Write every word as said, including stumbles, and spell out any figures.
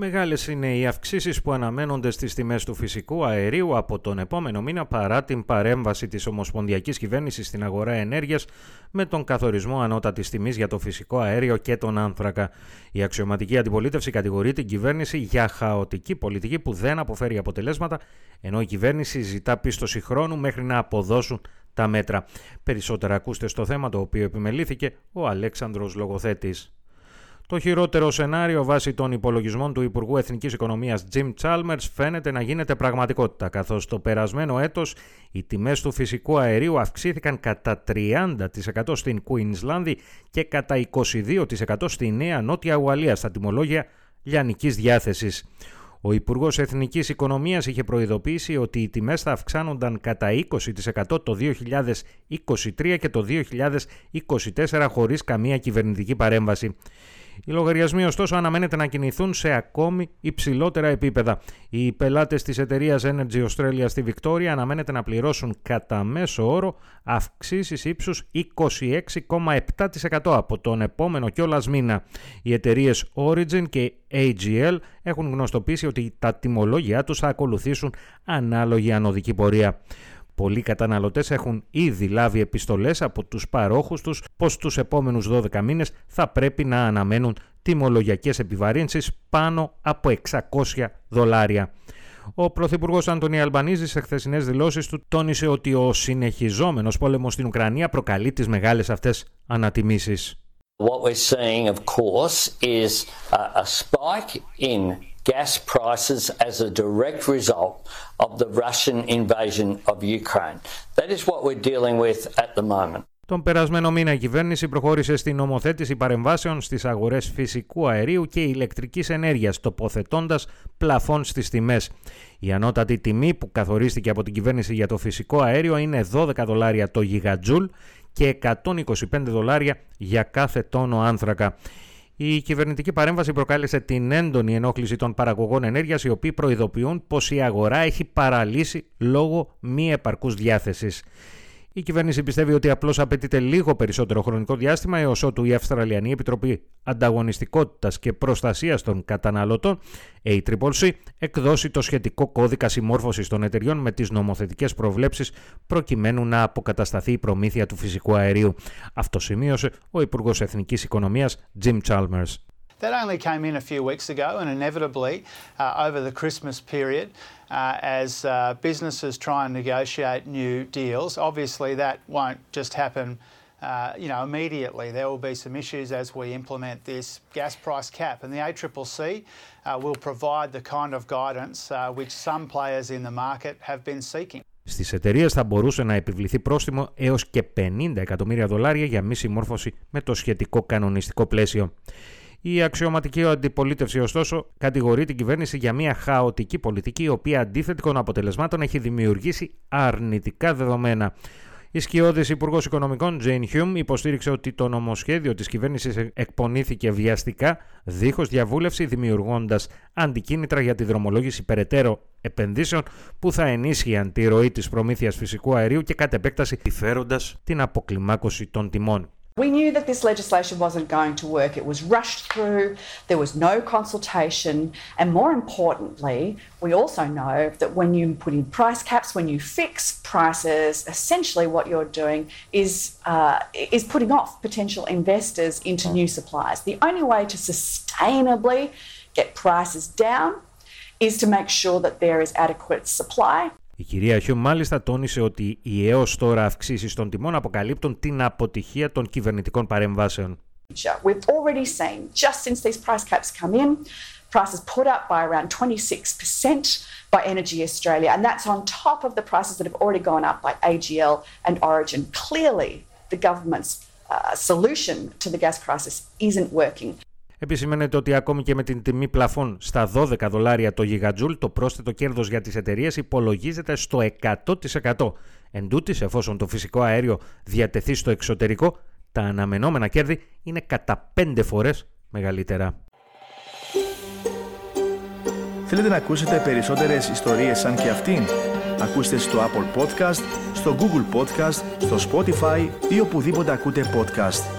Μεγάλες είναι οι αυξήσεις που αναμένονται στις τιμές του φυσικού αερίου από τον επόμενο μήνα παρά την παρέμβαση της Ομοσπονδιακής Κυβέρνησης στην αγορά ενέργειας με τον καθορισμό ανώτατης τιμής για το φυσικό αέριο και τον άνθρακα. Η αξιωματική αντιπολίτευση κατηγορεί την κυβέρνηση για χαοτική πολιτική που δεν αποφέρει αποτελέσματα, ενώ η κυβέρνηση ζητά πίστοση χρόνου μέχρι να αποδώσουν τα μέτρα. Περισσότερα ακούστε στο θέμα το οποίο επιμελήθηκε ο Αλέξανδρος Λογοθέτης. Το χειρότερο σενάριο βάσει των υπολογισμών του Υπουργού Εθνικής Οικονομίας Jim Chalmers φαίνεται να γίνεται πραγματικότητα, καθώς το περασμένο έτος οι τιμές του φυσικού αερίου αυξήθηκαν κατά τριάντα τοις εκατό στην Κουίνσλανδη και κατά είκοσι δύο τοις εκατό στη Νέα Νότια Ουαλία στα τιμολόγια λιανικής διάθεσης. Ο Υπουργός Εθνικής Οικονομίας είχε προειδοποιήσει ότι οι τιμές θα αυξάνονταν κατά είκοσι τοις εκατό το δύο χιλιάδες είκοσι τρία και το δύο χιλιάδες είκοσι τέσσερα χωρίς καμία κυβερνητική παρέμβαση. Οι λογαριασμοί ωστόσο αναμένεται να κινηθούν σε ακόμη υψηλότερα επίπεδα. Οι πελάτες της εταιρείας Energy Australia στη Βικτόρια αναμένεται να πληρώσουν κατά μέσο όρο αυξήσεις ύψους είκοσι έξι κόμμα επτά τοις εκατό από τον επόμενο κιόλας μήνα. Οι εταιρείες Origin και Έι Τζι Ελ έχουν γνωστοποιήσει ότι τα τιμολόγια τους θα ακολουθήσουν ανάλογη ανωδική πορεία. Πολλοί καταναλωτές έχουν ήδη λάβει επιστολές από τους παρόχους τους πως τους επόμενους δώδεκα μήνες θα πρέπει να αναμένουν τιμολογιακές επιβαρύνσεις πάνω από εξακόσια δολάρια. Ο Πρωθυπουργός Αντώνιος Αλμπανίδης σε χθεσινές δηλώσεις του τόνισε ότι ο συνεχιζόμενος πόλεμος στην Ουκρανία προκαλεί τις μεγάλες αυτές ανατιμήσεις. What we're seeing, of course, is a spike in gas prices as a direct result of the Russian invasion of Ukraine. That is what we're dealing with at the moment. Τον περασμένο μήνα η κυβέρνηση προχώρησε στην νομοθέτηση παρεμβάσεων στις αγορές φυσικού αερίου και ηλεκτρικής ενέργειας, τοποθετώντας πλαφόν στις τιμές. Η ανώτατη τιμή που καθορίστηκε από την κυβέρνηση για το φυσικό αέριο είναι δώδεκα δολάρια το γιγατζούλ και εκατόν είκοσι πέντε δολάρια για κάθε τόνο άνθρακα. Η κυβερνητική παρέμβαση προκάλεσε την έντονη ενόχληση των παραγωγών ενέργειας, οι οποίοι προειδοποιούν πως η αγορά έχει παραλύσει λόγω μη επαρκούς διάθεσης. Η κυβέρνηση πιστεύει ότι απλώς απαιτείται λίγο περισσότερο χρονικό διάστημα έως ότου η Αυστραλιανή Επιτροπή Ανταγωνιστικότητας και Προστασίας των Καταναλωτών, έι τρίπλη σι, εκδώσει το σχετικό κώδικα συμμόρφωσης των εταιριών με τις νομοθετικές προβλέψεις προκειμένου να αποκατασταθεί η προμήθεια του φυσικού αερίου. Αυτό σημείωσε ο Υπουργός Εθνικής Οικονομίας Jim Chalmers. That only came in a few weeks ago, and inevitably uh, over the Christmas period, uh, as uh, businesses try and negotiate new deals, obviously that won't just happen uh, you know, immediately. There will be some issues as we implement this gas price cap, and the A C C C uh, will provide the kind of guidance uh, which some players in the market have been seeking. Στις εταιρείες θα μπορούσε να επιβληθεί πρόστιμο έως και πενήντα εκατομμύρια δολάρια για μη συμμόρφωση με το σχετικό κανονιστικό πλαίσιο. Η αξιωματική αντιπολίτευση, ωστόσο, κατηγορεί την κυβέρνηση για μια χαοτική πολιτική, η οποία αντίθετη των αποτελεσμάτων έχει δημιουργήσει αρνητικά δεδομένα. Η σκιώδης Υπουργός Οικονομικών Τζέιν Χιουμ υποστήριξε ότι το νομοσχέδιο της κυβέρνησης εκπονήθηκε βιαστικά, δίχως διαβούλευση, δημιουργώντας αντικίνητρα για τη δρομολόγηση περαιτέρω επενδύσεων που θα ενίσχυαν τη ροή της προμήθειας φυσικού αερίου και κατ' επέκταση φέροντας την αποκλιμάκωση των τιμών. We knew that this legislation wasn't going to work. It was rushed through, there was no consultation, and more importantly, we also know that when you put in price caps, when you fix prices, essentially what you're doing is uh, is putting off potential investors into new supplies. The only way to sustainably get prices down is to make sure that there is adequate supply. Η κυρία Χιουμ μάλιστα τόνισε ότι οι έως τώρα αυξήσεις των τιμών αποκαλύπτουν την αποτυχία των κυβερνητικών παρεμβάσεων. We've already seen, just since these price caps come in, prices put up by around twenty-six percent by Energy Australia, and that's on top of the prices that have already gone up by A G L and Origin. Clearly, the government's uh, solution to the gas crisis isn't working. Επισημαίνεται ότι ακόμη και με την τιμή πλαφών στα δώδεκα δολάρια το γιγατζούλ, το πρόσθετο κέρδος για τις εταιρείες υπολογίζεται στο εκατό τοις εκατό. Εν τούτοις, εφόσον το φυσικό αέριο διατεθεί στο εξωτερικό, τα αναμενόμενα κέρδη είναι κατά πέντε φορές μεγαλύτερα. Θέλετε να ακούσετε περισσότερες ιστορίες σαν και αυτήν? Ακούστε στο Apple Podcast, στο Google Podcast, στο Spotify ή οπουδήποτε ακούτε podcast.